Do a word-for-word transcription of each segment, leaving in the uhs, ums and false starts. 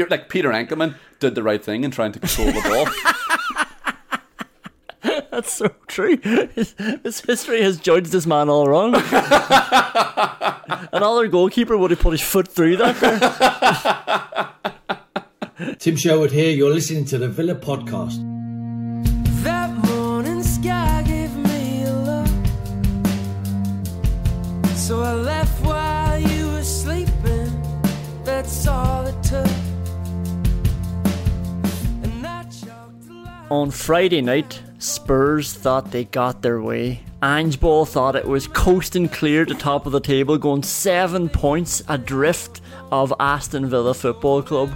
You're like Peter Enckelman did the right thing in trying to control the ball. That's so true. His, his history has judged this man all wrong. Another goalkeeper would have put his foot through that. Tim Sherwood here. You're listening to the Villa Podcast. That morning sky gave me a look, so I left while you were sleeping. That's all it took. On Friday night, Spurs thought they got their way. Ange Ball thought it was coasting clear to top of the table, going seven points adrift of Aston Villa Football Club.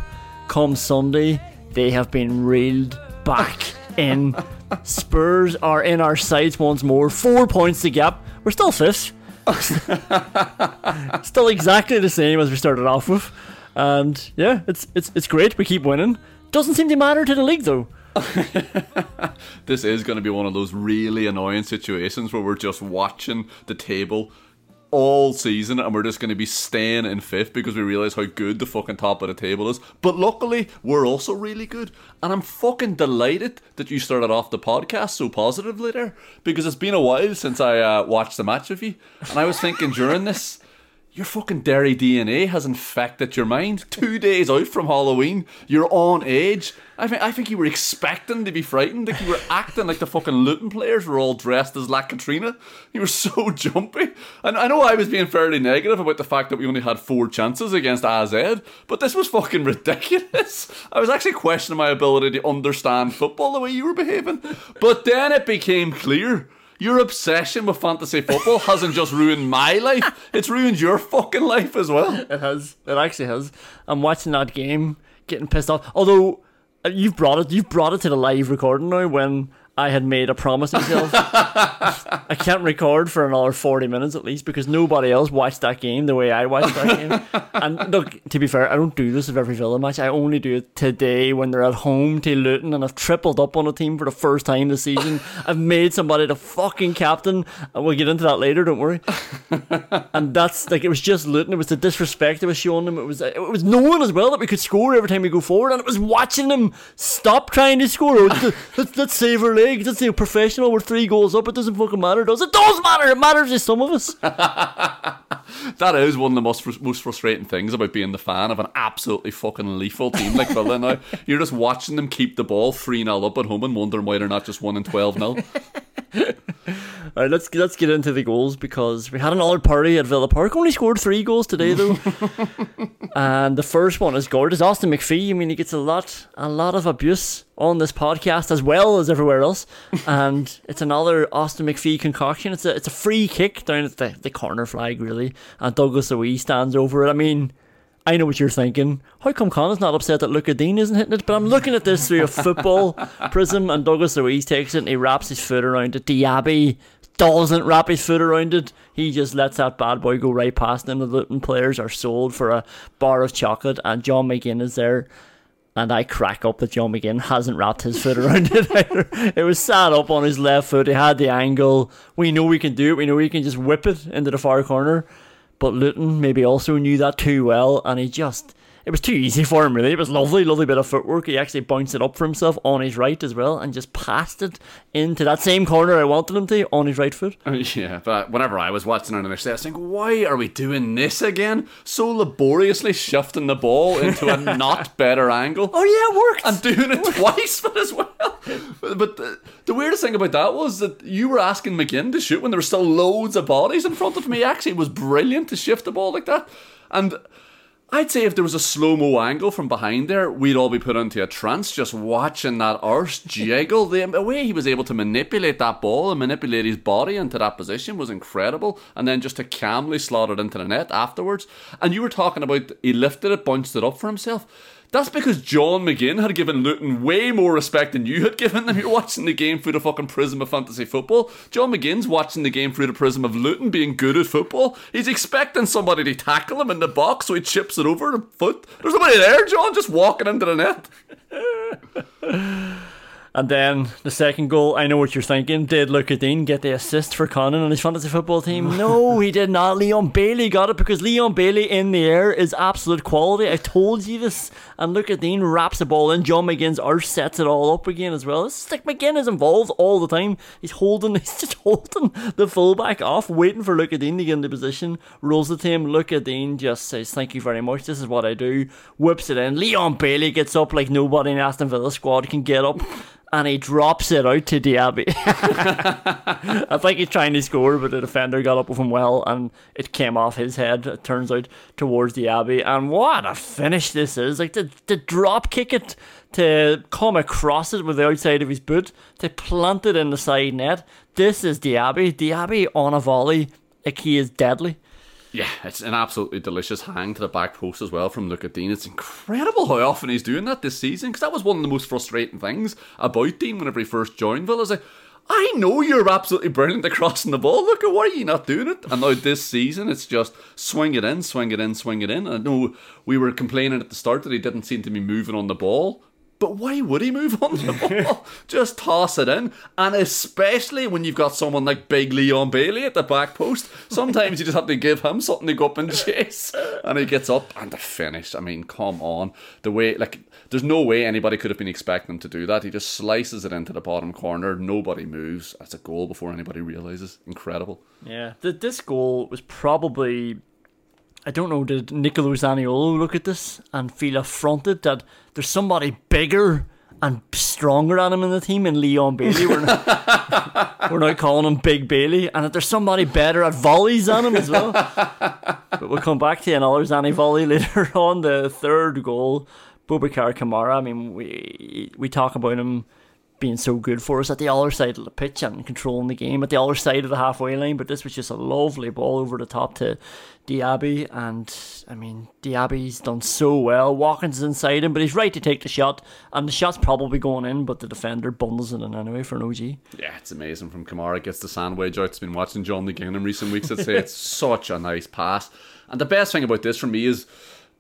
Come Sunday, they have been reeled back in. Spurs are in our sights once more. Four points to gap. We're still fifth. Still exactly the same as we started off with. And yeah, it's it's it's great. We keep winning. Doesn't seem to matter to the league though. This is going to be one of those really annoying situations where we're just watching the table all season and we're just going to be staying in fifth because we realise how good the fucking top of the table is. But luckily, we're also really good. And I'm fucking delighted that you started off the podcast so positively there, because it's been a while since I uh, watched the match with you. And I was thinking during this, your fucking dairy D N A has infected your mind. Two days out from Halloween, you're on edge. I think I think you were expecting to be frightened. Like you were acting like the fucking Luton players were all dressed as La Catrina. You were so jumpy. And I know I was being fairly negative about the fact that we only had four chances against A Z, but this was fucking ridiculous. I was actually questioning my ability to understand football the way you were behaving. But then it became clear. Your obsession with fantasy football hasn't just ruined my life, it's ruined your fucking life as well. It has. It actually has. I'm watching that game, getting pissed off. Although, you've brought it You've brought it to the live recording now when I had made a promise to myself. I can't record for another forty minutes at least because nobody else watched that game the way I watched that game. And look, to be fair, I don't do this with every Villa match. I only do it today when they're at home to Luton and I've tripled up on a team for the first time this season. I've made somebody the fucking captain. And we'll get into that later, don't worry. And that's, like, it was just Luton. It was the disrespect it was showing them. It was, it was knowing as well that we could score every time we go forward, and it was watching them stop trying to score. Let's, let's, let's save our legs. Let's say professional. We're three goals up. It doesn't fucking matter, does it? It does matter. It matters to some of us. That is one of the most fr- most frustrating things about being the fan of an absolutely fucking lethal team like Villa now. You're just watching them keep the ball three nil up at home and wondering why they're not just one and twelve nil. Alright, let's, let's get into the goals, because we had another party at Villa Park. Only scored three goals today though. And the first one is gorgeous. Austin McPhee, I mean, he gets a lot a lot of abuse on this podcast as well as everywhere else, and it's another Austin McPhee concoction. It's a it's a free kick down at the, the corner flag really, and Douglas Luiz stands over it. I mean, I know what you're thinking. How come Connor's not upset that Luca Dean isn't hitting it? But I'm looking at this through a football prism, and Douglas Luiz takes it and he wraps his foot around it. Diaby doesn't wrap his foot around it. He just lets that bad boy go right past him. The Luton players are sold for a bar of chocolate, and John McGinn is there. And I crack up that John McGinn hasn't wrapped his foot around it either. It was sat up on his left foot. He had the angle. We know we can do it. We know we can just whip it into the far corner. But Luton maybe also knew that too well, and he just... It was too easy for him, really. It was lovely, lovely bit of footwork. He actually bounced it up for himself on his right as well and just passed it into that same corner I wanted him to on his right foot. Uh, yeah, but whenever I was watching it, I was thinking, why are we doing this again? So laboriously shifting the ball into a not better angle. Oh yeah, it worked! And doing it, it twice but as well. But, but the, the weirdest thing about that was that you were asking McGinn to shoot when there were still loads of bodies in front of me. Actually, it was brilliant to shift the ball like that. And... I'd say if there was a slow-mo angle from behind there, we'd all be put into a trance just watching that arse jiggle. The way he was able to manipulate that ball and manipulate his body into that position was incredible. And then just to calmly slot it into the net afterwards. And you were talking about he lifted it, bounced it up for himself. That's because John McGinn had given Luton way more respect than you had given them. You're watching the game through the fucking prism of fantasy football. John McGinn's watching the game through the prism of Luton being good at football. He's expecting somebody to tackle him in the box, so he chips it over the foot. There's nobody there, John, just walking into the net. And then the second goal, I know what you're thinking, did Luca Dean get the assist for Conan on his fantasy football team? No, he did not. Leon Bailey got it, because Leon Bailey in the air is absolute quality. I told you this. And Luca Dean wraps the ball in. John McGinn's arse sets it all up again as well. It's like McGinn is involved all the time. He's holding, he's just holding the fullback off, waiting for Luca Dean to get into position. Rolls the team. Luca Dean just says, thank you very much, this is what I do. Whips it in. Leon Bailey gets up like nobody in Aston Villa squad can get up. And he drops it out to Diaby. I think he's trying to score, but the defender got up with him well, and it came off his head, it turns out, towards Diaby. And what a finish this is. Like, to, to drop kick it, to come across it with the outside of his boot, to plant it in the side net. This is Diaby. Diaby on a volley, like, he is deadly. Yeah, it's an absolutely delicious hang to the back post as well from Luca Dean. It's incredible how often he's doing that this season, because that was one of the most frustrating things about Dean whenever he first joined Villa. I was like, I know you're absolutely brilliant at crossing the ball, Luca, why are you not doing it? And now this season, it's just swing it in, swing it in, swing it in. And I know we were complaining at the start that he didn't seem to be moving on the ball, but why would he move on the ball? Just toss it in. And especially when you've got someone like big Leon Bailey at the back post, sometimes you just have to give him something to go up and chase. And he gets up and the finish. I mean, come on. The way, like, there's no way anybody could have been expecting him to do that. He just slices it into the bottom corner. Nobody moves. That's a goal before anybody realises. Incredible. Yeah. This goal was probably... I don't know, did Nicolò Zaniolo look at this and feel affronted that there's somebody bigger and stronger at him in the team in Leon Bailey? We're now, we're now calling him Big Bailey, and that there's somebody better at volleys than him as well. But we'll come back to another Zani volley later on. The third goal, Boubacar Kamara. I mean, we we talk about him being so good for us at the other side of the pitch and controlling the game at the other side of the halfway line, but this was just a lovely ball over the top to Diaby. And I mean, Diaby's done so well. Watkins is inside him, but he's right to take the shot, and the shot's probably going in, but the defender bundles it in anyway for an O G. Yeah, it's amazing from Kamara, gets the sandwich out. It's been watching John McGinn in recent weeks, I'd say. It's such a nice pass. And the best thing about this for me is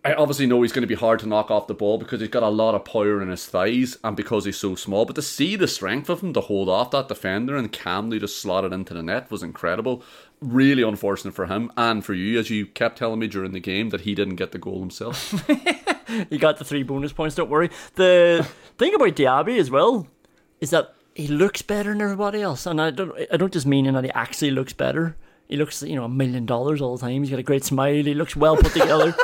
I obviously know he's going to be hard to knock off the ball because he's got a lot of power in his thighs and because he's so small, but to see the strength of him to hold off that defender and calmly just slot it into the net was incredible. Really unfortunate for him and for you, as you kept telling me during the game that he didn't get the goal himself. He got the three bonus points, don't worry. The thing about Diaby as well is that he looks better than everybody else, and I don't, I don't just mean in that he actually looks better. He looks, you know, a million dollars all the time. He's got a great smile. He looks well put together.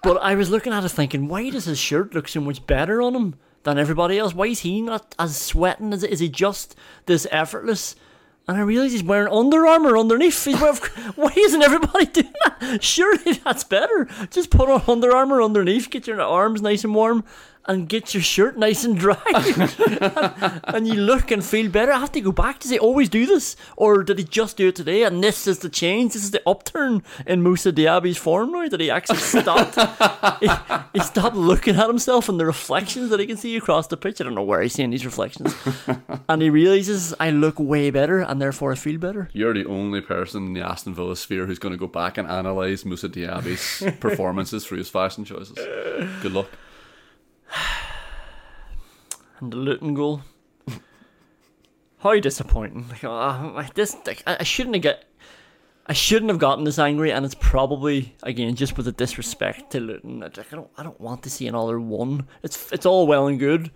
But I was looking at it thinking, why does his shirt look so much better on him than everybody else? Why is he not as sweating? Is, is he just this effortless? And I realise he's wearing Under Armour underneath. He's wearing, why isn't everybody doing that? Surely that's better. Just put on Under Armour underneath, get your arms nice and warm, and get your shirt nice and dry. and, and you look and feel better. I have to go back. Does he always do this? Or did he just do it today? And this is the change. This is the upturn in Moussa Diaby's form now. That he actually stopped. he, he stopped looking at himself and the reflections that he can see across the pitch. I don't know where he's seeing these reflections. And he realises, I look way better and therefore I feel better. You're the only person in the Aston Villa sphere who's going to go back and analyse Moussa Diaby's performances through his fashion choices. Good luck. And the Luton goal, how disappointing. Like, oh, this, like, I shouldn't have get, I shouldn't have gotten this angry, and it's probably again just with the disrespect to Luton. Like, I don't I don't want to see another one. It's it's all well and good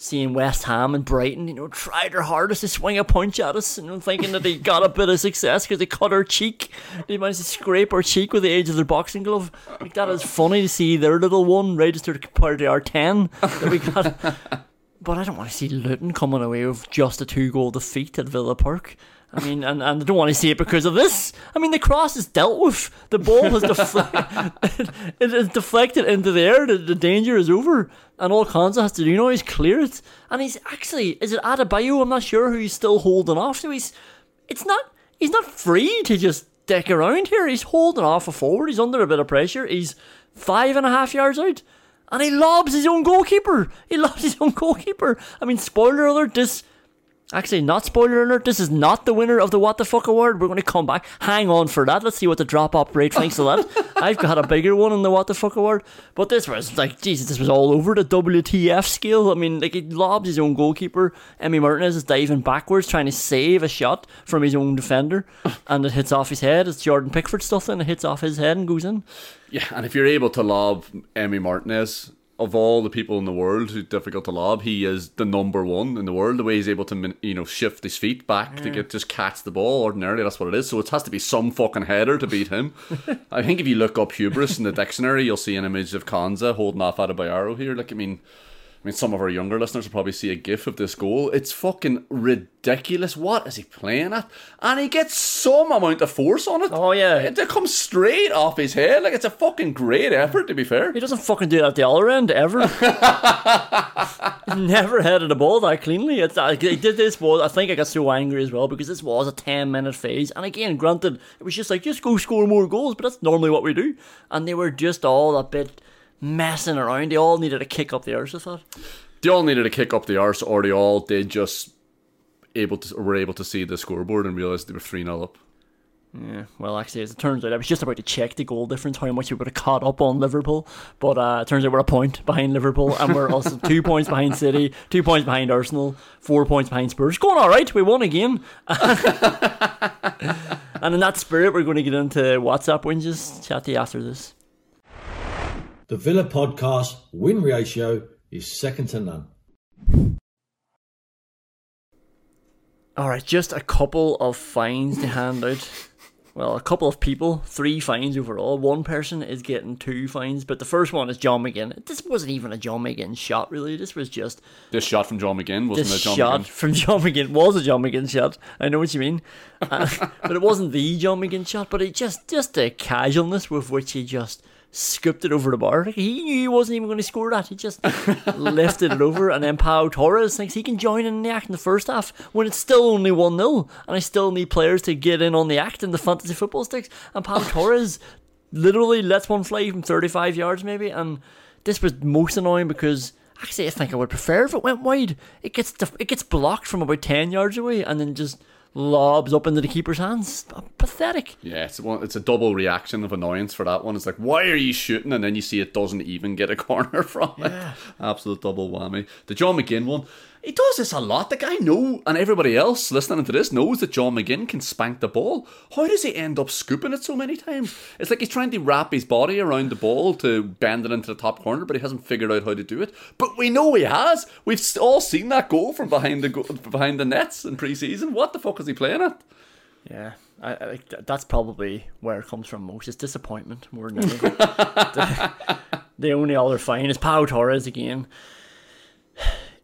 seeing West Ham and Brighton, you know, try their hardest to swing a punch at us, and you know, thinking that they got a bit of success because they cut our cheek. They managed to scrape our cheek with the edge of their boxing glove. Like, that is funny to see their little one registered compared to our ten that we got. But I don't want to see Luton coming away with just a two-goal defeat at Villa Park. I mean, and, and I don't want to see it because of this. I mean, the cross is dealt with. The ball has deflected. it is deflected into the air. The, the danger is over. And all Konsa has to do now is clear it. And he's actually, is it Adebayo? I'm not sure who he's still holding off to. He's, it's not, he's not free to just deck around here. He's holding off a forward. He's under a bit of pressure. He's five and a half yards out. And he lobs his own goalkeeper. He lobs his own goalkeeper. I mean, spoiler alert, this Actually, not spoiler alert, this is not the winner of the What the Fuck award. We're going to come back. Hang on for that. Let's see what the drop-off rate thinks of that. I've got a bigger one in the What the Fuck award. But this was like, Jesus, this was all over the W T F scale. I mean, like, he lobs his own goalkeeper. Emi Martinez is diving backwards, trying to save a shot from his own defender. And it hits off his head. It's Jordan Pickford stuff, and it hits off his head and goes in. Yeah, and if you're able to lob Emi Martinez... Of all the people in the world who's difficult to lob, he is the number one in the world. The way he's able to, you know, shift his feet back yeah. to get just catch the ball. Ordinarily, that's what it is. So it has to be some fucking header to beat him. I think if you look up hubris in the dictionary, you'll see an image of Konsa holding off Adebayor here. Like, I mean, I mean, some of our younger listeners will probably see a gif of this goal. It's fucking ridiculous. What is he playing at? And he gets some amount of force on it. Oh, yeah. It, it comes straight off his head. Like, it's a fucking great effort, to be fair. He doesn't fucking do that at the other end, ever. Never headed a ball that cleanly. It's, I, I did this ball. I think I got so angry as well because this was a ten-minute phase. And again, granted, it was just like, just go score more goals. But that's normally what we do. And they were just all a bit... messing around. They all needed a kick up the arse, I thought. They all needed a kick up the arse, or they all they just able to were able to see the scoreboard and realised they were three nil up. Yeah, well, actually, as it turns out, I was just about to check the goal difference, how much we would have caught up on Liverpool, but uh, it turns out we're a point behind Liverpool, and we're also two points behind City, two points behind Arsenal, four points behind Spurs. Going all right, we won a game. And in that spirit, we're going to get into WhatsApp whinges, chatty after this. The Villa podcast win ratio is second to none. All right, just a couple of fines to hand out. Well, a couple of people, three fines overall. One person is getting two fines, but the first one is John McGinn. This wasn't even a John McGinn shot, really. This was just... This shot from John McGinn wasn't a John McGinn. This shot from John McGinn was a John McGinn shot. I know what you mean. uh, but it wasn't the John McGinn shot, but it just, just the casualness with which he just... scooped it over the bar. He knew he wasn't even going to score that. He just lifted it over, and then Pau Torres thinks he can join in the act in the first half when it's still only one nil, and I still need players to get in on the act in the fantasy football sticks. And Pau Torres literally lets one fly from thirty-five yards maybe, and this was most annoying because actually I think I would prefer if it went wide. It gets def- it gets blocked from about ten yards away and then just lobs up into the keeper's hands. Pathetic. Yeah, it's one, it's a double reaction of annoyance for that one. It's like, why are you shooting? And then you see it doesn't even get a corner from yeah. it. Absolute double whammy. The John McGinn one, he does this a lot. The guy know, and everybody else listening to this knows that John McGinn can spank the ball. How does he end up scooping it so many times? It's like he's trying to wrap his body around the ball to bend it into the top corner, but he hasn't figured out how to do it. But we know he has. We've all seen that goal from behind the go- behind the nets in pre-season. What the fuck is he playing at? Yeah. I, I, that's probably where it comes from most. It's disappointment more than anything. the, the only other fine is Pau Torres again.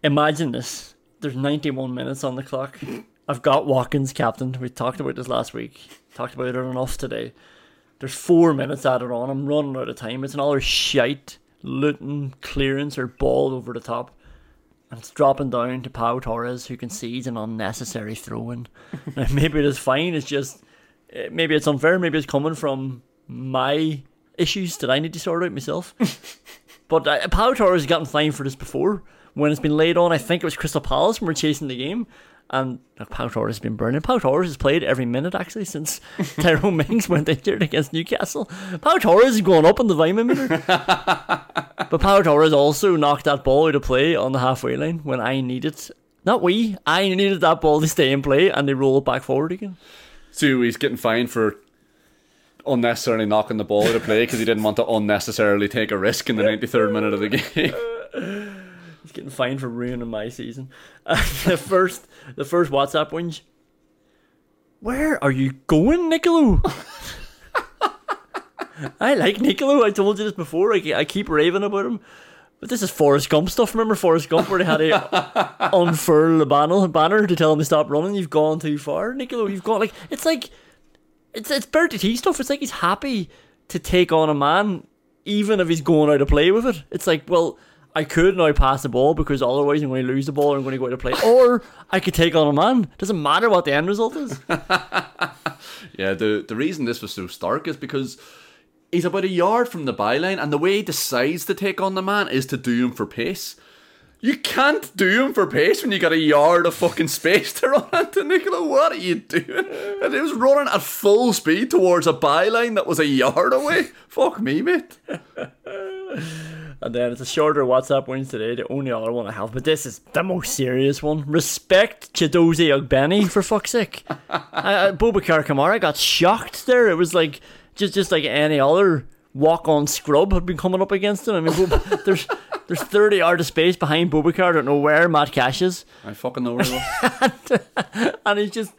Imagine this. There's ninety-one minutes on the clock. I've got Watkins captain. We talked about this last week. Talked about it enough today. There's four minutes added on. I'm running out of time. It's another shite Luton clearance or ball over the top. And it's dropping down to Pau Torres, who concedes an unnecessary throw-in. Now, maybe it is fine. It's just... Maybe it's unfair. Maybe it's coming from my issues that I need to sort out myself. But uh, Pau Torres has gotten fined for this before. When it's been laid on, I think it was Crystal Palace when we were chasing the game. And uh, Pau Torres has been burning. Pau Torres has played every minute, actually, since Tyrone Mings went injured against Newcastle. Pau Torres is going up on the Weimann meter. But Pau Torres also knocked that ball out of play on the halfway line when I needed... Not we. I needed that ball to stay in play, and they roll it back forward again. So he's getting fined for... unnecessarily knocking the ball out of play because he didn't want to unnecessarily take a risk in the ninety-third minute of the game. He's getting fined for ruining my season. Uh, the first the first WhatsApp whinge. Where are you going, Nicolò? I like Nicolò. I told you this before. I, I keep raving about him. But this is Forrest Gump stuff. Remember Forrest Gump where they had to unfurl the banner, banner to tell him to stop running? You've gone too far, Nicolò. You've gone like... It's like... It's it's Bertie T stuff. It's like he's happy to take on a man, even if he's going out of play with it. It's like, well, I could now pass the ball because otherwise I'm going to lose the ball and I'm going to go out of play. Or I could take on a man. Doesn't matter what the end result is. Yeah, the the reason this was so stark is because he's about a yard from the byline, and the way he decides to take on the man is to do him for pace. You can't do him for pace when you got a yard of fucking space to run into, Nicolò. What are you doing? And it was running at full speed towards a byline that was a yard away. Fuck me, mate. And then it's a shorter WhatsApp wins today, the only other one I have, but this is the most serious one. Respect Chiedozie Ogbene, for fuck's sake. I, I, Boubacar Kamara got shocked there. It was like, just, just like any other walk-on scrub had been coming up against him. I mean, Bob, there's there's thirty yards of space behind Boubacar. I don't know where Matt Cash is. I fucking know where he was. and, and he's just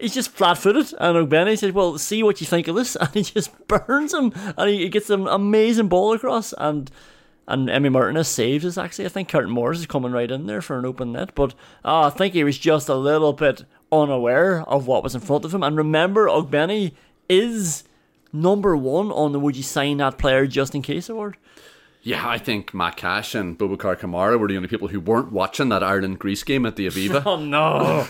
he's just flat-footed. And Ogbene says, well, see what you think of this. And he just burns him. And he, he gets an amazing ball across. And and Emi Martinez saves us, actually. I think Curtin Morris is coming right in there for an open net. But uh, I think he was just a little bit unaware of what was in front of him. And remember, Ogbene is number one on the would you sign that player just in case award. Yeah, I think Matt Cash and Boubacar Kamara were the only people who weren't watching that Ireland-Greece game at the Aviva. Oh no.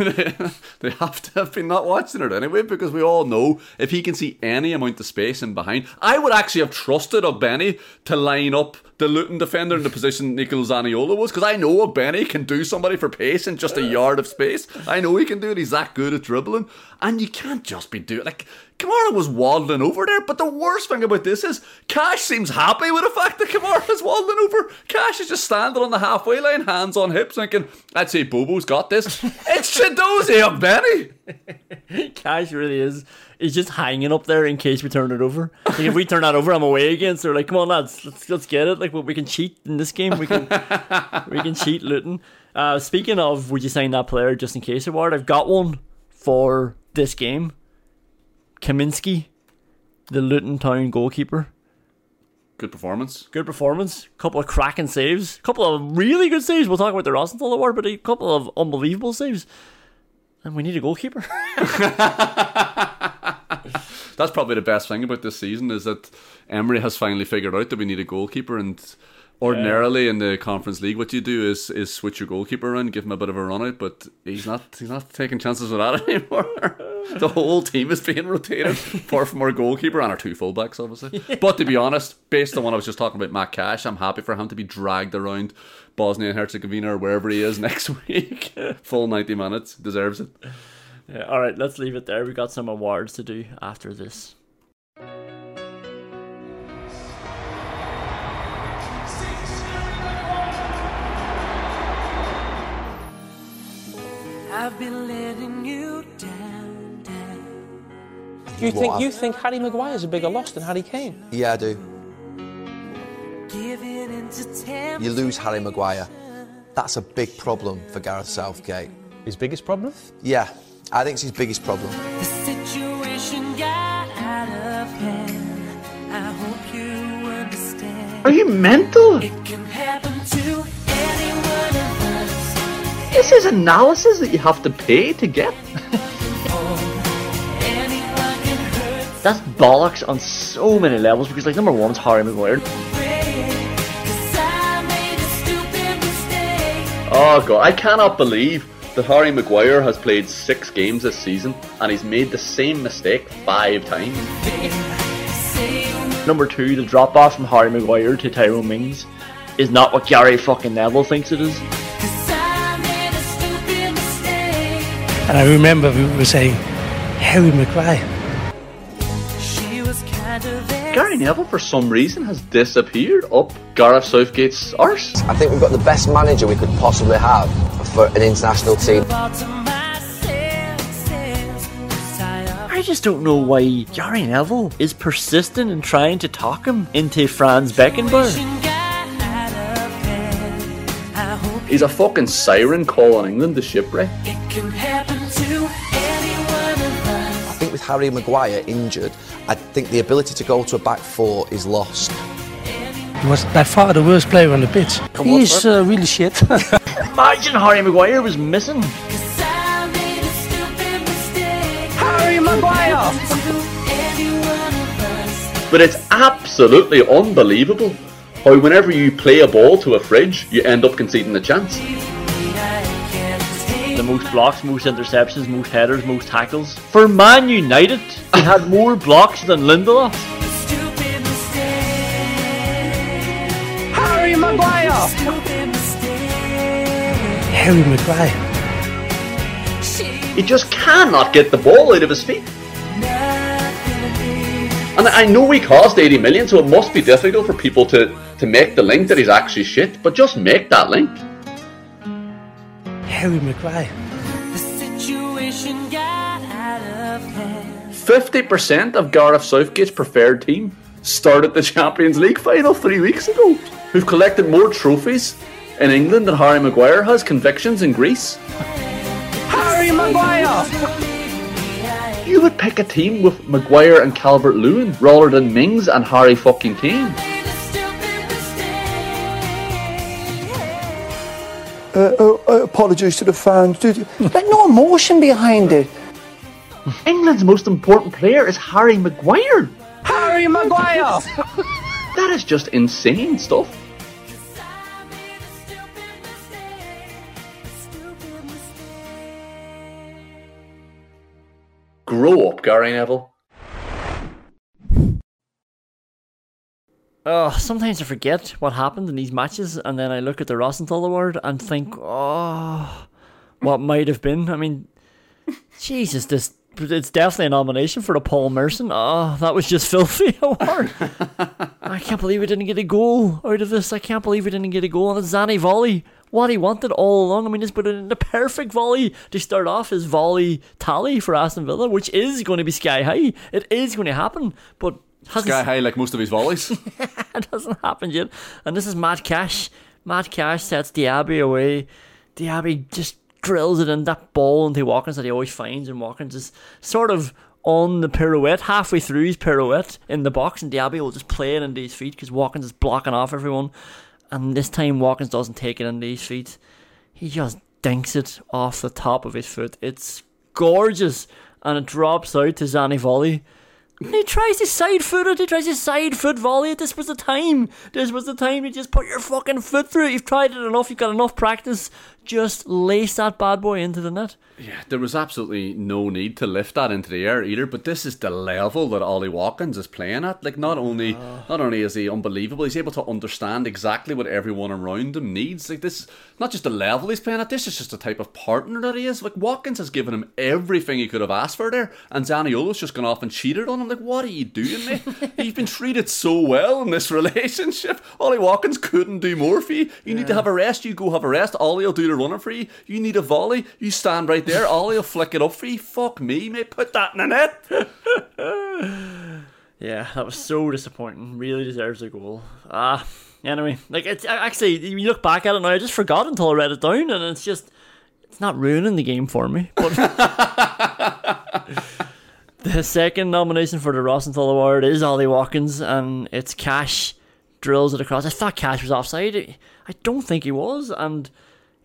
They have to have been not watching it anyway, because we all know if he can see any amount of space in behind, I would actually have trusted Ogbene to line up the Luton defender in the position Nicolò Zaniolo was, because I know Ogbene can do somebody for pace in just a yard of space. I know he can do it. He's that good at dribbling. And you can't just be doing, like, Kamara was waddling over there, but the worst thing about this is Cash seems happy with the fact that Kamara's waddling over. Cash is just standing on the halfway line, hands on hips, thinking, I'd say Bobo's got this. It's Chiedozie Ogbene. Cash really is. He's just hanging up there in case we turn it over. Like, if we turn that over, I'm away again. So we're like, come on, lads, let's let's get it. Like, we can cheat in this game. We can we can cheat Luton. Uh, speaking of, would you sign that player just in case award? I've got one for this game. Kaminski, the Luton Town goalkeeper. Good performance. Good performance. Couple of cracking saves. Couple of really good saves. We'll talk about the Rosenthal award, but a couple of unbelievable saves. And we need a goalkeeper. That's probably the best thing about this season, is that Emery has finally figured out that we need a goalkeeper. And ordinarily yeah. in the Conference League, what you do is is switch your goalkeeper around, give him a bit of a run out, but he's not he's not taking chances with that anymore. The whole team is being rotated, apart from our goalkeeper and our two fullbacks, obviously. Yeah. But to be honest, based on what I was just talking about, Matt Cash, I'm happy for him to be dragged around Bosnia and Herzegovina or wherever he is next week. Full ninety minutes, deserves it. Yeah, all right, let's leave it there. We got some awards to do after this. I've been letting you down, down. Do you think I've... you think Harry Maguire's a bigger loss than Harry Kane? Yeah, I do. You lose Harry Maguire. That's a big problem for Gareth Southgate. His biggest problem? Yeah, I think it's his biggest problem. The situation got out of hand. I hope you understand. Are you mental? It can happen to anyone of us. This is analysis that you have to pay to get. That's bollocks on so many levels, because, like, number one, it's Harry Maguire. Oh god, I cannot believe that Harry Maguire has played six games this season and he's made the same mistake five times. Number two, the drop off from Harry Maguire to Tyrone Mings is not what Gary fucking Neville thinks it is. And I remember we were saying, Harry Maguire. Gary Neville, for some reason, has disappeared up Gareth Southgate's arse. I think we've got the best manager we could possibly have for an international team. I just don't know why Gary Neville is persistent in trying to talk him into Franz Beckenbauer. He's a fucking siren calling England to shipwreck. It can happen to with Harry Maguire injured, I think the ability to go to a back four is lost. He was by far the worst player on the pitch. Come He's uh, really shit. Imagine Harry Maguire was missing. Harry Maguire! But it's absolutely unbelievable how whenever you play a ball to a fridge, you end up conceding a chance. The most blocks, most interceptions, most headers, most tackles. For Man United, he had more blocks than Lindelof. Harry Maguire! Harry Maguire. He just cannot get the ball out of his feet. And I know he cost eighty million, so it must be difficult for people to, to make the link that he's actually shit, but just make that link. Harry Maguire. The situation got out of hand. fifty percent of Gareth Southgate's preferred team started the Champions League final three weeks ago. Who've collected more trophies in England than Harry Maguire has convictions in Greece. Harry Maguire! You would pick a team with Maguire and Calvert-Lewin rather than Mings and Harry fucking Kane. Uh, uh, apologies to the fans, dude. Like, no emotion behind it. England's most important player is Harry Maguire. Harry Maguire! That is just insane stuff. Grow up, Gary Neville. Oh, sometimes I forget what happened in these matches, and then I look at the Rosenthal Award and think, oh, what might have been. I mean, Jesus, this it's definitely a nomination for the Paul Merson. Oh, that was just filthy award. I can't believe we didn't get a goal out of this. I can't believe we didn't get a goal on a Zani volley. What he wanted all along. I mean, he's put in the perfect volley to start off his volley tally for Aston Villa, which is going to be sky high. It is going to happen, but hasn't sky high like most of his volleys. It hasn't happened yet. And this is Matt Cash. Matt Cash sets Diaby away. Diaby just drills it in that ball into Watkins that he always finds, and Watkins is sort of on the pirouette, halfway through his pirouette in the box, and Diaby will just play it into his feet because Watkins is blocking off everyone. And this time Watkins doesn't take it into his feet. He just dinks it off the top of his foot. It's gorgeous. And it drops out to Zanivolley. And he tries to side foot it. He tries to side foot volley it. This was the time. This was the time to just put your fucking foot through. You've tried it enough. You've got enough practice. Just lace that bad boy into the net. Yeah, there was absolutely no need to lift that into the air either. But this is the level that Ollie Watkins is playing at. Like, not only, uh, not only is he unbelievable, he's able to understand exactly what everyone around him needs. Like, this, not just the level he's playing at. This is just the type of partner that he is. Like, Watkins has given him everything he could have asked for there, and Zaniolo's just gone off and cheated on him. Like, what are you doing, mate? You've been treated so well in this relationship. Ollie Watkins couldn't do more for you. You yeah. need to have a rest. You go have a rest. Ollie will do the running for you. You need a volley. You stand right there. Ollie will flick it up for you. Fuck me, mate. Put that in the net. Yeah, that was so disappointing. Really deserves a goal. Ah, anyway, like it's actually, you look back at it now, I just forgot until I read it down, and it's just, it's not ruining the game for me. But... The second nomination for the Rosenthal Award is Ollie Watkins, and it's Cash drills it across. I thought Cash was offside. I don't think he was, and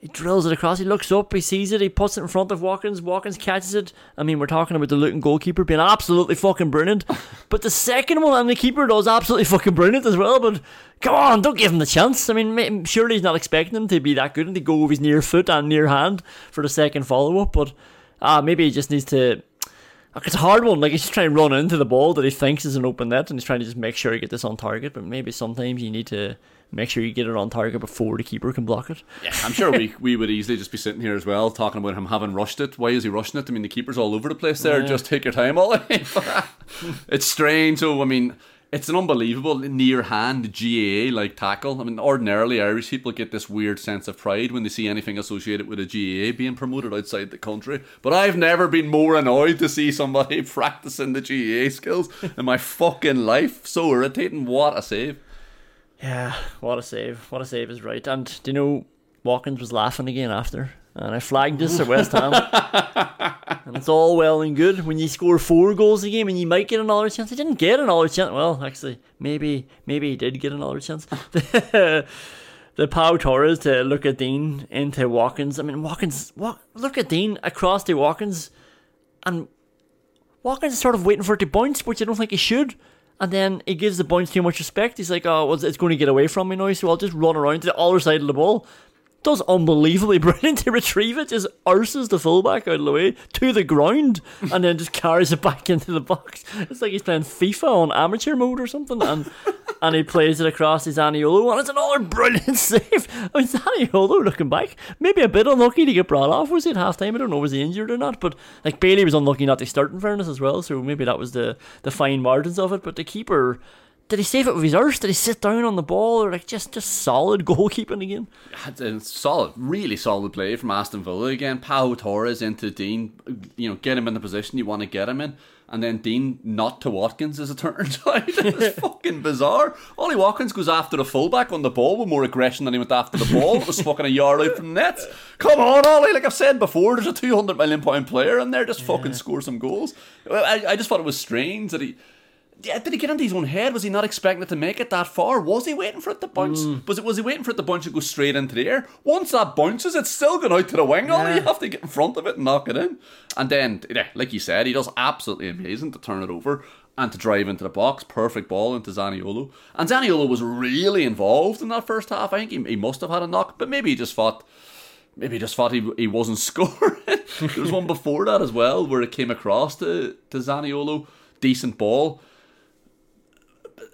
he drills it across. He looks up, he sees it, he puts it in front of Watkins. Watkins catches it. I mean, we're talking about the Luton goalkeeper being absolutely fucking brilliant, but the second one and the keeper does absolutely fucking brilliant as well. But come on, don't give him the chance. I mean, surely he's not expecting him to be that good and to go with his near foot and near hand for the second follow-up, but uh, maybe he just needs to... It's a hard one. Like, he's just trying to run into the ball that he thinks is an open net, and he's trying to just make sure he gets this on target. But maybe sometimes you need to make sure you get it on target before the keeper can block it. Yeah, I'm sure we, we would easily just be sitting here as well talking about him having rushed it. Why is he rushing it? I mean, the keeper's all over the place there. Yeah. Just take your time, Ollie. It's strange. So, I mean... It's an unbelievable near-hand G A A-like tackle. I mean, ordinarily Irish people get this weird sense of pride when they see anything associated with a G A A being promoted outside the country. But I've never been more annoyed to see somebody practicing the G A A skills in my fucking life. So irritating. What a save. Yeah, what a save. What a save is right. And do you know, Watkins was laughing again after. And I flagged this at West Ham. And it's all well and good when you score four goals a game and you might get another chance. He didn't get another chance. Well, actually, maybe maybe he did get another chance. The, the Pau Torres to look at Dean into Watkins. I mean, Watkins, walk, look at Dean across to Watkins. And Watkins is sort of waiting for it to bounce, which I don't think he should. And then he gives the bounce too much respect. He's like, oh, well, it's going to get away from me now, so I'll just run around to the other side of the ball. does unbelievably brilliant to retrieve it, just arses the fullback out of the way to the ground and then just carries it back into the box. It's like he's playing FIFA on amateur mode or something, and and he plays it across to Zaniolo, and it's another brilliant save. I mean, Zaniolo, looking back, maybe a bit unlucky to get brought off, was he, at half time? I don't know, was he injured or not, but like Bailey was unlucky not to start, in fairness, as well, so maybe that was the, the fine margins of it. But the keeper, did he save it with his arse? Did he sit down on the ball? Or like just, just solid goalkeeping again? It's solid, really solid play from Aston Villa again. Pau Torres into Dean, you know, get him in the position you want to get him in, and then Dean not to Watkins, as it turns out. It's fucking bizarre. Ollie Watkins goes after the fullback on the ball with more aggression than he went after the ball. It was fucking a yard out from net. Come on, Ollie. Like I've said before, there's a two hundred million pound player in there. Just yeah. fucking score some goals. I, I just thought it was strange that he... Yeah, did he get into his own head? Was he not expecting it to make it that far? Was he waiting for it to bounce? Mm. Was it? Was he waiting for it to bounce and go straight into the air? Once that bounces, it's still going out to the wing. Yeah. You have to get in front of it and knock it in. And then, yeah, like you said, he does absolutely amazing to turn it over and to drive into the box. Perfect ball into Zaniolo. And Zaniolo was really involved in that first half. I think he, he must have had a knock, but maybe he just thought... Maybe he just thought he he wasn't scoring. There was one before that as well where it came across to, to Zaniolo. Decent ball.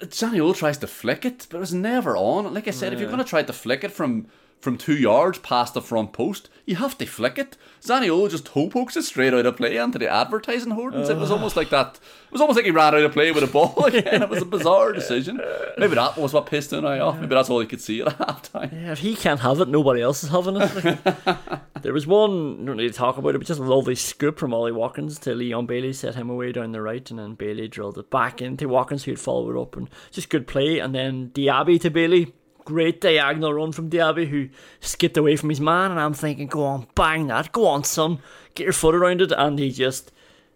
Zaniolo tries to flick it, but it was never on. Like I said, yeah. if you're going to try to flick it from, from two yards past the front post, you have to flick it. Zaniolo just toe pokes it straight out of play onto the advertising hoardings. Uh. It was almost like that. It was almost like he ran out of play with a ball again. It was a bizarre decision. Maybe that was what pissed him off. Maybe that's all he could see at halftime. Yeah, if he can't have it, nobody else is having it. There was one, don't need to talk about it, but just a lovely scoop from Ollie Watkins to Leon Bailey, set him away down the right, and then Bailey drilled it back into Watkins, who'd follow it up, and just good play. And then Diaby to Bailey. Great diagonal run from Diaby, who skipped away from his man, and I'm thinking, go on, bang that, go on son, get your foot around it, and he just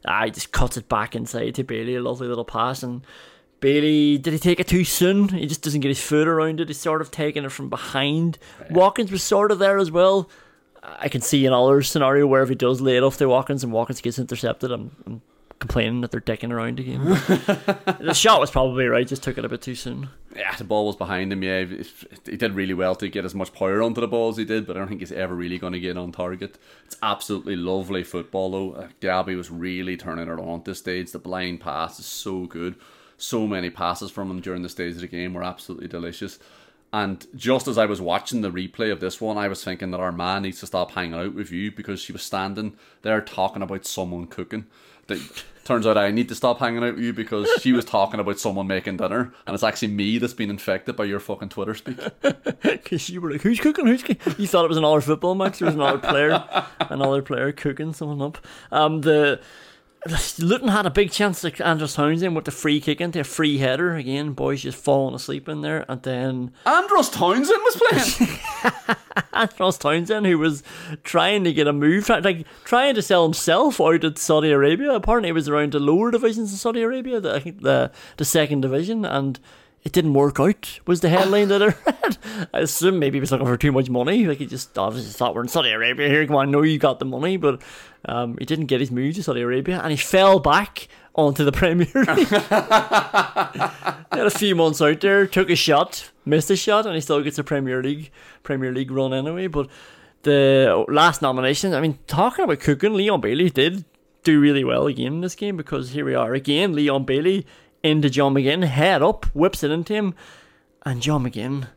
ah, he just cuts it back inside to Bailey, a lovely little pass. And Bailey, did he take it too soon? He just doesn't get his foot around it, he's sort of taking it from behind. Watkins was sort of there as well. I can see another scenario where if he does lay it off to Watkins and Watkins gets intercepted, I'm, I'm complaining that they're dicking around again. The shot was probably right, just took it a bit too soon. Yeah, the ball was behind him. Yeah, he did really well to get as much power onto the ball as he did, but I don't think he's ever really going to get on target. It's absolutely lovely football though. Diaby was really turning it on at this stage. The blind pass is so good. So many passes from him during the stage of the game were absolutely delicious. And just as I was watching the replay of this one, I was thinking that our man needs to stop hanging out with you, because she was standing there talking about someone cooking. That turns out I need to stop hanging out with you, because she was talking about someone making dinner, and it's actually me that's been infected by your fucking Twitter speak. Because you were like, who's cooking? Who's cooking? You thought it was another football match. There was another player, another player cooking someone up. Um, the Luton had a big chance to Andros Townsend with the free kick into a free header. Again, boys just falling asleep in there. And then Andros Townsend was playing. Andros Townsend, who was trying to get a move, like trying to sell himself out at Saudi Arabia. Apparently, he was around the lower divisions in Saudi Arabia, the, I think the the second division, and it didn't work out, was the headline that I read. I assume maybe he was looking for too much money. Like, he just obviously thought, we're in Saudi Arabia here, come on, I know you got the money. But um, he didn't get his move to Saudi Arabia, and he fell back onto the Premier League. He had a few months out there, took a shot, missed a shot, and he still gets a Premier League Premier League run anyway. But the last nomination, I mean, talking about cooking, Leon Bailey did do really well again in this game, because here we are again, Leon Bailey into John McGinn, head up, whips it into him, and John McGinn,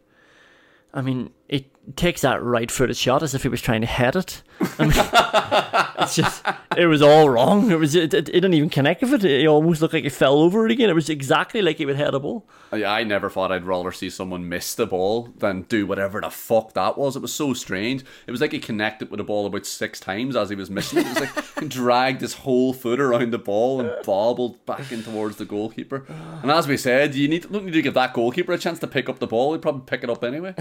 I mean, it takes that right-footed shot as if he was trying to head it. I mean, it's just, it was all wrong. It was, it, it, it didn't even connect with it. It almost looked like it fell over it again. It was exactly like he would head a ball. Yeah, I never thought I'd rather see someone miss the ball than do whatever the fuck that was. It was so strange. It was like he connected with the ball about six times as he was missing it. It was like he dragged his whole foot around the ball and bobbled back in towards the goalkeeper. And as we said, you need, don't need to give that goalkeeper a chance to pick up the ball. He'd probably pick it up anyway.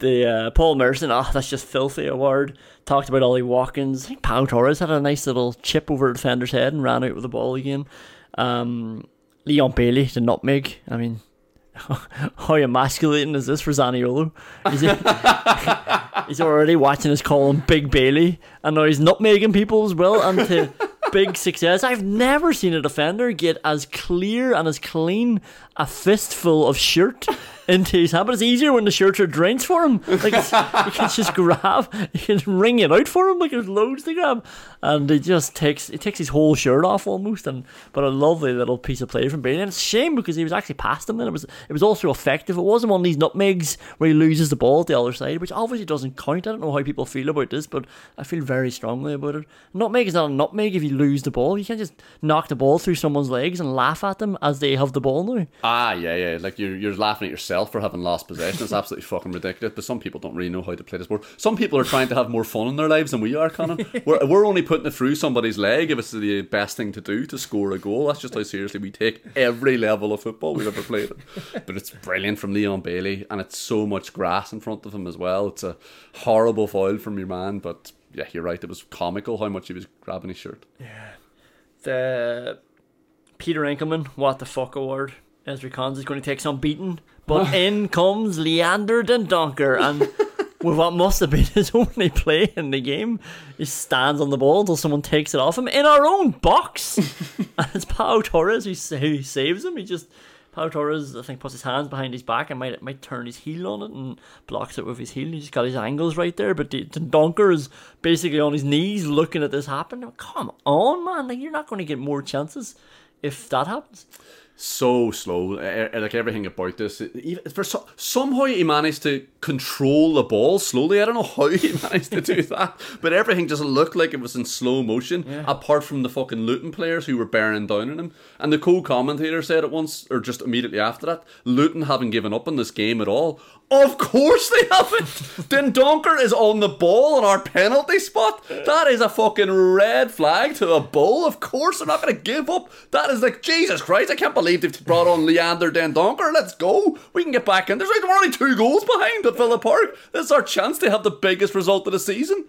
The uh, Paul Merson, ah, oh, that's just filthy award. Talked about Ollie Watkins. I think Pau Torres had a nice little chip over the defender's head and ran out with the ball again. Um, Leon Bailey, the nutmeg. I mean, how emasculating is this for Zaniolo? He's, he's already watching us call him Big Bailey, and now he's nutmegging people as well. And to big success. I've never seen a defender get as clear and as clean a fistful of shirt into his hand. But it's easier when the shirts are drenched for him. Like, it's, you can just grab, you can wring it out for him. Like, there's loads to grab, and it just takes it takes his whole shirt off almost. And but a lovely little piece of play from Bailey. And it's a shame because he was actually past him, and it was it was also effective. It wasn't one of these nutmegs where he loses the ball at the other side, which obviously doesn't count. I don't know how people feel about this, but I feel very strongly about it. Nutmeg is not a nutmeg if you lose the ball. You can't just knock the ball through someone's legs and laugh at them as they have the ball now. Ah, yeah, yeah. Like you're you're laughing at yourself for having lost possession. It's absolutely fucking ridiculous, but some people don't really know how to play this sport. Some people are trying to have more fun in their lives than we are, Conan. We're, we're only putting it through somebody's leg if it's the best thing to do to score a goal. That's just how seriously we take every level of football we've ever played. But it's brilliant from Leon Bailey, and it's so much grass in front of him as well. It's a horrible foul from your man, but yeah, you're right, it was comical how much he was grabbing his shirt. Yeah. The Peter Enckelman what the fuck award. Ezri Konsa is going to take some beating, but in comes Leander Dendoncker, and with what must have been his only play in the game, he stands on the ball until someone takes it off him in our own box. And it's Pau Torres who saves him. He just Pau Torres, I think, puts his hands behind his back and might might turn his heel on it and blocks it with his heel. He's got his angles right there, but Dendoncker is basically on his knees looking at this happen. Come on, man! Like, you're not going to get more chances if that happens. So slow, like everything about this. For so, somehow he managed to control the ball slowly. I don't know how he managed to do that, but everything just looked like it was in slow motion. Yeah. Apart from the fucking Luton players who were bearing down on him, and the co-commentator said it once, or just immediately after that, Luton haven't given up on this game at all. Of course they haven't. Dendoncker is on the ball in our penalty spot. That is a fucking red flag to the bull. Of course they're not going to give up. That is like, Jesus Christ, I can't believe they've brought on Leander Dendoncker. Let's go. We can get back in. There's like, we're only two goals behind at Villa Park. This is our chance to have the biggest result of the season.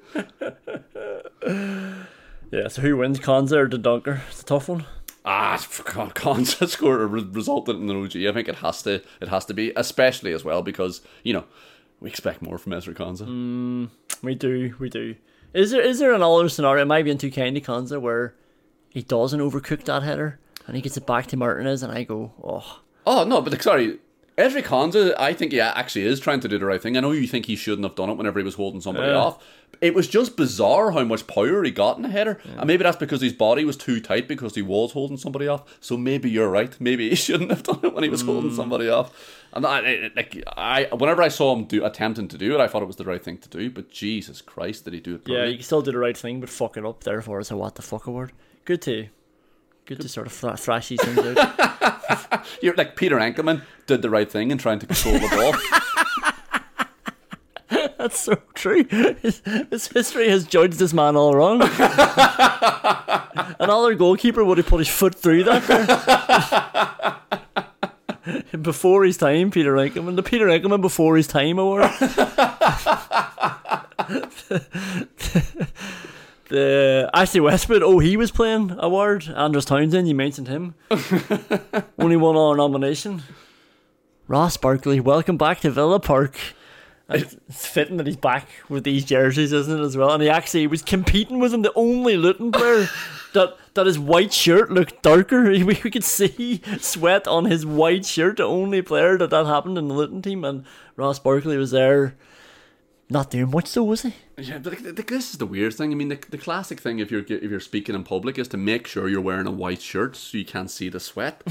Yeah, so who wins, Konsa or Dendoncker? It's a tough one. Ah, Konsa scored a resultant in an O G. I think it has to. It has to be, especially as well because you know we expect more from Ezri Konsa. Mm, we do. We do. Is there is there another scenario? It might be in too kind to Konsa where he doesn't overcook that header. And he gets it back to Martinez, and I go, oh. Oh, no, but sorry. Ezri Konsa, I think he actually is trying to do the right thing. I know you think he shouldn't have done it whenever he was holding somebody yeah. off. It was just bizarre how much power he got in a header. Yeah. And maybe that's because his body was too tight because he was holding somebody off. So maybe you're right. Maybe he shouldn't have done it when he was mm. holding somebody off. And I, like, I, whenever I saw him do attempting to do it, I thought it was the right thing to do. But Jesus Christ, did he do it properly? Yeah, you can still do the right thing, but fuck it up. Therefore, it's a what the fuck award. Good to you. Good to sort of thrash these things out. You're like Peter Enckelman did the right thing in trying to control the ball. That's so true. His, his history has judged this man all wrong. Another goalkeeper would have put his foot through that there. Before his time, Peter Enckelman. The Peter Enckelman before his time award. The Ashley Westwood, oh, he was playing award. Andros Townsend, you mentioned him. Only one other nomination. Ross Barkley, welcome back to Villa Park. It's fitting that he's back with these jerseys, isn't it, as well? And he actually was competing with him, the only Luton player that that his white shirt looked darker. We, we could see sweat on his white shirt, the only player that that happened in the Luton team. And Ross Barkley was there. Not doing much though, was he? Yeah, but like, this is the weird thing. I mean, the the classic thing if you're if you're speaking in public is to make sure you're wearing a white shirt so you can't see the sweat.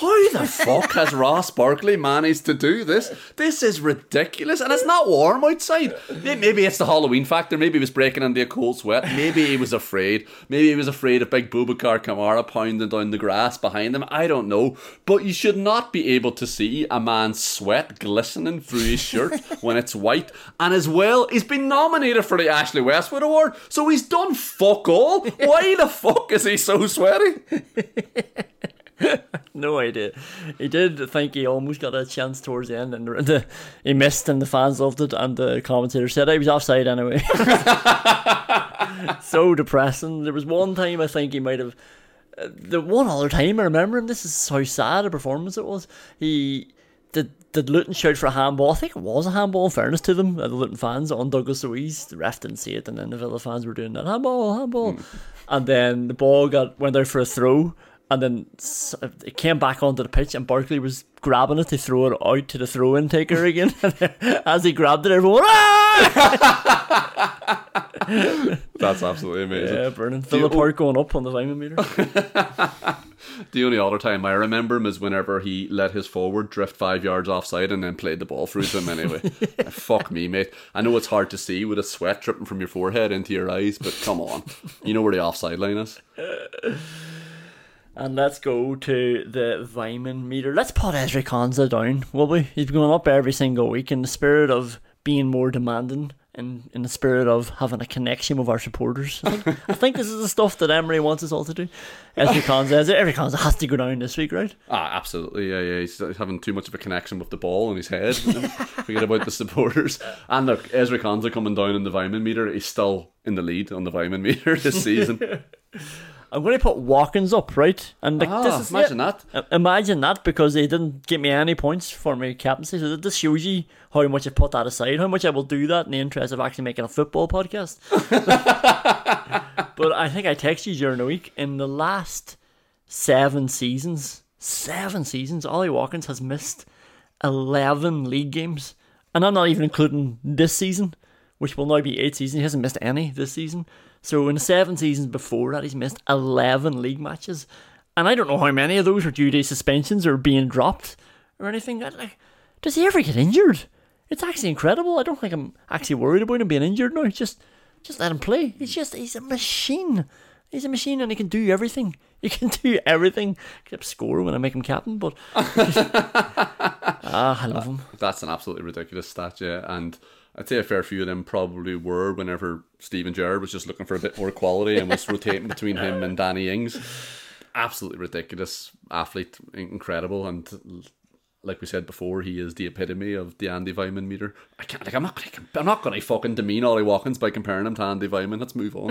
How the fuck has Ross Barkley managed to do this? This is ridiculous, and it's not warm outside. Maybe it's the Halloween factor. Maybe he was breaking into a cold sweat. Maybe he was afraid. Maybe he was afraid of big Boubacar Kamara pounding down the grass behind him. I don't know. But you should not be able to see a man's sweat glistening through his shirt when it's white, and his well, he's been nominated for the Ashley Westwood Award, so he's done fuck all. Why the fuck is he so sweaty? No idea. He did think he almost got a chance towards the end, and the, he missed, and the fans loved it, and the commentator said he was offside anyway. So depressing. There was one time I think he might have. Uh, the one other time I remember, and this is how sad a performance it was. He. The Did Luton shout for a handball? I think it was a handball, in fairness to them, the Luton fans, on Douglas Luiz. The ref didn't see it, and then the Villa fans were doing that, handball, handball. Mm. And then the ball got went out for a throw, and then it came back onto the pitch, and Barkley was grabbing it to throw it out to the throw-in taker again. As he grabbed it, everyone went, "Ah!" That's absolutely amazing. Yeah, burning. Villa Park you... going up on the Weimann meter. The only other time I remember him is whenever he let his forward drift five yards offside and then played the ball through to him anyway. Yeah. Fuck me, mate. I know it's hard to see with a sweat dripping from your forehead into your eyes, but come on. You know where the offside line is. And let's go to the Weimann meter. Let's put Ezri Konsa down, will we? He's going up every single week in the spirit of being more demanding. In, in the spirit of having a connection with our supporters. I think, I think this is the stuff that Emery wants us all to do. Ezri Konsa, Ezri Konsa has to go down this week, right? Ah, absolutely. Yeah, yeah. He's having too much of a connection with the ball in his head. Forget about the supporters. And look, Ezri Konsa coming down in the Weimann meter. He's still in the lead on the Weimann meter this season. I'm going to put Watkins up, right? And like, ah, this is imagine it. that. Imagine that, because they didn't give me any points for my captaincy. So this shows you how much I put that aside, how much I will do that in the interest of actually making a football podcast. But I think I texted you during the week, in the last seven seasons, seven seasons, Ollie Watkins has missed eleven league games. And I'm not even including this season, which will now be eight seasons. He hasn't missed any this season. So in the seven seasons before that, he's missed eleven league matches. And I don't know how many of those were due to suspensions or being dropped or anything. Like, does he ever get injured? It's actually incredible. I don't think I'm actually worried about him being injured now. Just just let him play. He's just, he's a machine. He's a machine, and he can do everything. He can do everything except score when I make him captain. But ah, I love him. That's an absolutely ridiculous stat, yeah. And I'd say a fair few of them probably were whenever Steven Gerrard was just looking for a bit more quality and was rotating between him and Danny Ings. Absolutely ridiculous athlete, incredible, and like we said before, he is the epitome of the Andy Weimann meter. I can't, like, I'm not, gonna, I'm not gonna fucking demean Ollie Watkins by comparing him to Andy Weimann. Let's move on.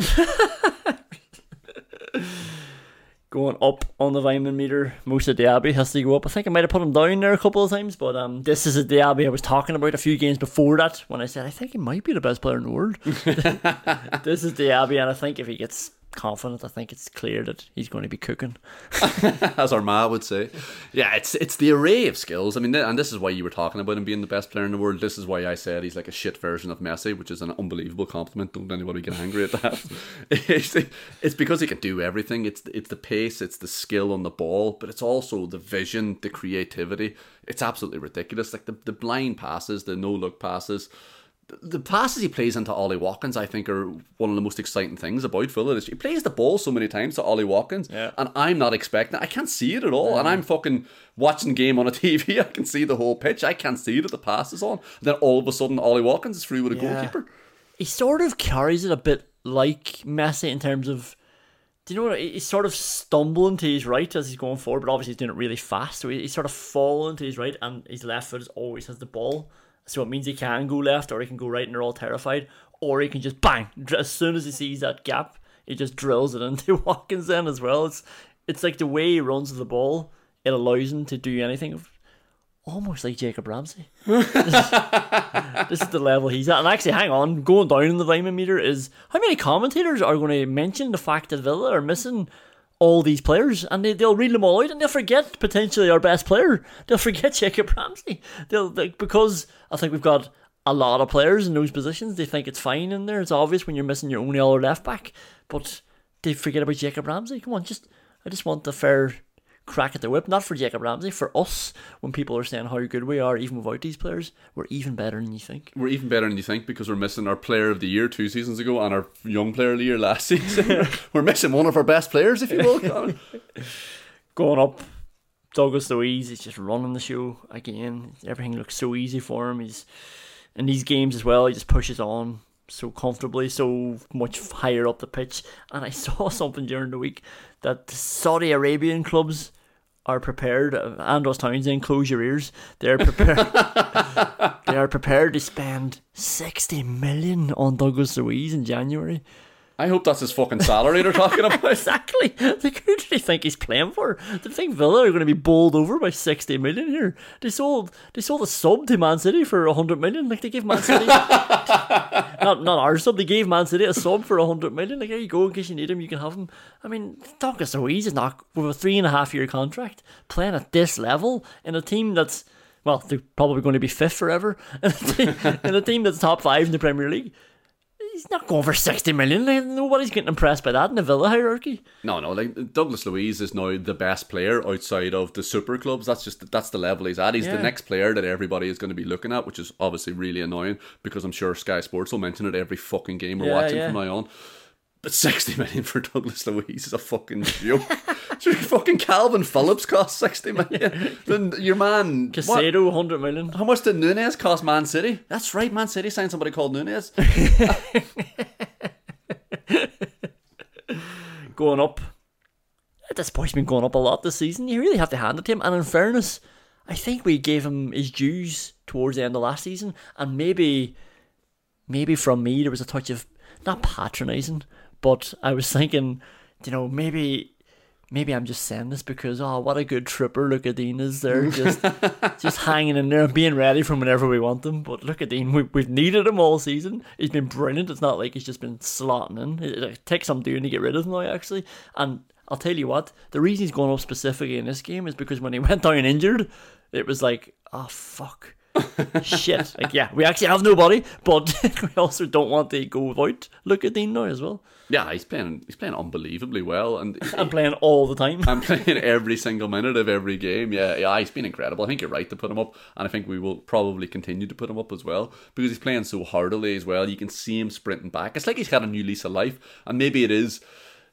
Going up on the Weimann meter, Moussa Diaby has to go up. I think I might have put him down there a couple of times, but um, this is a Diaby I was talking about a few games before that when I said I think he might be the best player in the world. This is Diaby, and I think if he gets confident, I think it's clear that he's going to be cooking. As our ma would say. Yeah, it's it's the array of skills. I mean, and this is why you were talking about him being the best player in the world. This is why I said he's like a shit version of Messi, which is an unbelievable compliment. Don't anybody get angry at that. it's, it's because he can do everything. It's, it's the pace, it's the skill on the ball, but it's also the vision, the creativity. It's absolutely ridiculous. Like the, the blind passes, the no-look passes. The passes he plays into Ollie Watkins, I think, are one of the most exciting things about Villa. He plays the ball so many times to Ollie Watkins, yeah. And I'm not expecting it. I can't see it at all. Yeah. And I'm fucking watching game on a T V. I can see the whole pitch. I can't see that the pass is on. And then all of a sudden, Ollie Watkins is free with a yeah. goalkeeper. He sort of carries it a bit like Messi in terms of, do you know what? He's sort of stumbling to his right as he's going forward, but obviously he's doing it really fast. So he's sort of falling to his right, and his left foot always has the ball. So it means he can go left, or he can go right, and they're all terrified. Or he can just bang. As soon as he sees that gap, he just drills it into Watkins then as well. It's it's like the way he runs the ball, it allows him to do anything. Almost like Jacob Ramsey. this, is, this is the level he's at. And actually, hang on, going down in the Weimann meter is, how many commentators are going to mention the fact that Villa are missing all these players, and they, they'll read them all out, and they'll forget potentially our best player. They'll forget Jacob Ramsey. They'll they, because I think we've got a lot of players in those positions. They think it's fine in there. It's obvious when you're missing your only other left back, but they forget about Jacob Ramsey. Come on, just I just want the fair crack at the whip, not for Jacob Ramsey, for us. When people are saying how good we are, even without these players, we're even better than you think. We're even better than you think because we're missing our player of the year two seasons ago and our young player of the year last season. We're missing one of our best players, if you will, Colin. Going up, Douglas Luiz is just running the show again. Everything looks so easy for him. He's in these games as well. He just pushes on so comfortably, so much higher up the pitch. And I saw something during the week that the Saudi Arabian clubs are prepared. Andros Townsend, close your ears. They're prepared. They are prepared to spend sixty million on Douglas Luiz in January. I hope that's his fucking salary they're talking about. Exactly. They who do they think he's playing for? Do they think Villa are going to be bowled over by sixty million here? They sold they sold a sub to Man City for a hundred million. Like they gave Man City not not our sub. They gave Man City a sub for a hundred million. Like there you go, in case you need him, you can have him. I mean, Douglas Luiz is not with a three and a half year contract playing at this level in a team that's well, they're probably going to be fifth forever in a team, in a team that's top five in the Premier League. He's not going for sixty million. Nobody's getting impressed by that in the Villa hierarchy. No, no. Like Douglas Luiz is now the best player outside of the super clubs. That's just that's the level he's at. He's yeah. the next player that everybody is going to be looking at, which is obviously really annoying because I'm sure Sky Sports will mention it every fucking game we're yeah, watching yeah. from now on. But sixty million for Douglas Luiz is a fucking joke. So fucking Calvin Phillips cost sixty million. Then your man Casado one hundred million. How much did Nunes cost Man City? That's right, Man City signed somebody called Nunes. Going up. This boy's been going up a lot this season. You really have to hand it to him. And in fairness, I think we gave him his dues towards the end of last season. And maybe, maybe from me there was a touch of not patronising. But I was thinking, you know, maybe maybe I'm just saying this because, oh, what a good tripper Lucadine is there, just just hanging in there and being ready for whenever we want them. But Lucadine, we, we've needed him all season. He's been brilliant. It's not like he's just been slotting in. It, it takes some doing to get rid of him now, actually. And I'll tell you what, the reason he's going up specifically in this game is because when he went down injured, it was like, oh, fuck. Shit. Like, yeah, we actually have nobody, but we also don't want to go out Lucadine now as well. Yeah, he's playing he's playing unbelievably well. And I'm playing all the time. I'm playing every single minute of every game. Yeah, yeah, he's been incredible. I think you're right to put him up, and I think we will probably continue to put him up as well because he's playing so hardily as well. You can see him sprinting back. It's like he's had a new lease of life, and maybe it is.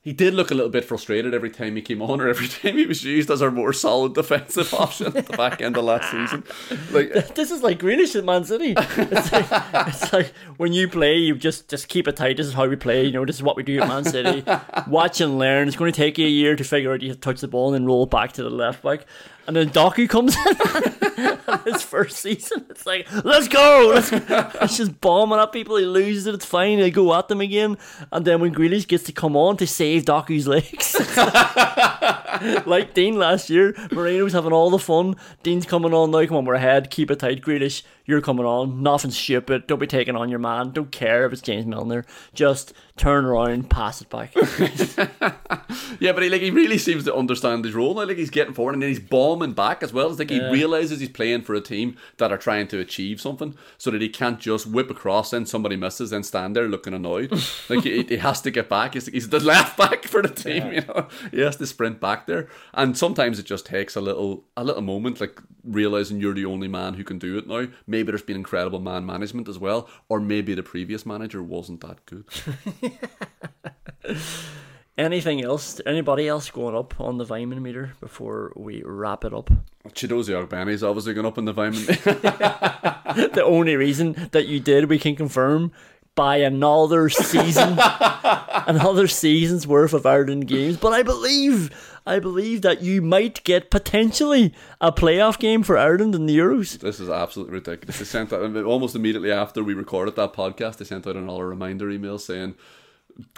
He did look a little bit frustrated every time he came on, or every time he was used as our more solid defensive option at the back end of last season. Like, this is like Grealish at Man City. It's like, it's like when you play, you just, just keep it tight. This is how we play. You know, this is what we do at Man City. Watch and learn. It's going to take you a year to figure out you have to touch the ball and then roll back to the left back. And then Doku comes in and his first season. It's like, let's go! Let's go. It's just bombing at people. He loses it. It's fine. They go at them again. And then when Grealish gets to come on to save Doku's legs, like Dean last year, Moreno's having all the fun. Dean's coming on now. Come on, we're ahead. Keep it tight. Grealish, you're coming on. Nothing stupid. Don't be taking on your man. Don't care if it's James Milner. Just turn around, pass it back. Yeah, but he, like, he really seems to understand his role. Like, he's getting forward and then he's bombing back as well. It's like he yeah. realises he's playing for a team that are trying to achieve something, so that he can't just whip across and somebody misses and stand there looking annoyed. Like he, he has to get back. He's, he's the left back for the team. Yeah. You know, he has to sprint back there. And sometimes it just takes a little, a little moment, like realising you're the only man who can do it now. Maybe there's been incredible man management as well, or maybe the previous manager wasn't that good. Anything else? Anybody else going up on the Weimann meter before we wrap it up? Chiedozie Ogbene is obviously going up on the Weimann meter. The only reason that you did, we can confirm, by another season, another season's worth of Ireland games. But I believe, I believe that you might get potentially a playoff game for Ireland in the Euros. This is absolutely ridiculous. They sent out, almost immediately after we recorded that podcast, they sent out another reminder email saying,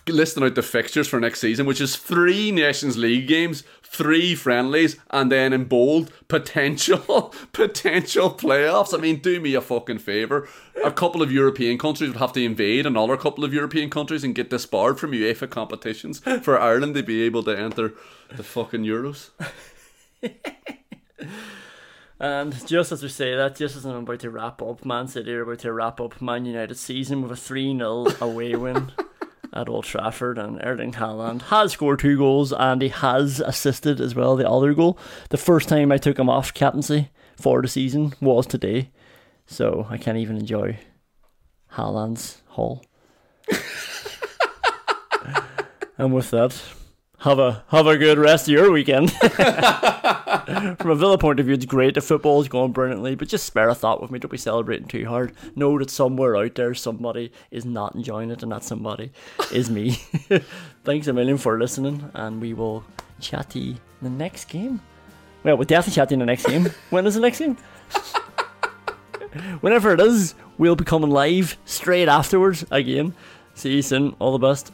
listing out the fixtures for next season, which is three Nations League games, three friendlies, and then in bold, potential potential playoffs. I mean, do me a fucking favour. A couple of European countries would have to invade another couple of European countries and get disbarred from UEFA competitions for Ireland to be able to enter the fucking Euros. And just as we say that, just as I'm about to wrap up, Man City are about to wrap up Man United season with a three nil away win at Old Trafford, and Erling Haaland has scored two goals and he has assisted as well the other goal. The first time I took him off captaincy for the season was today, so I can't even enjoy Haaland's haul. And with that, have a have a good rest of your weekend. From a Villa point of view, it's great. The football's going brilliantly, but just spare a thought with me. Don't be celebrating too hard. Know that somewhere out there, somebody is not enjoying it, and that somebody is me. Thanks a million for listening, and we will chat to you in the next game. Well, we'll definitely chat to you in the next game. When is the next game? Whenever it is, we'll be coming live straight afterwards again. See you soon. All the best.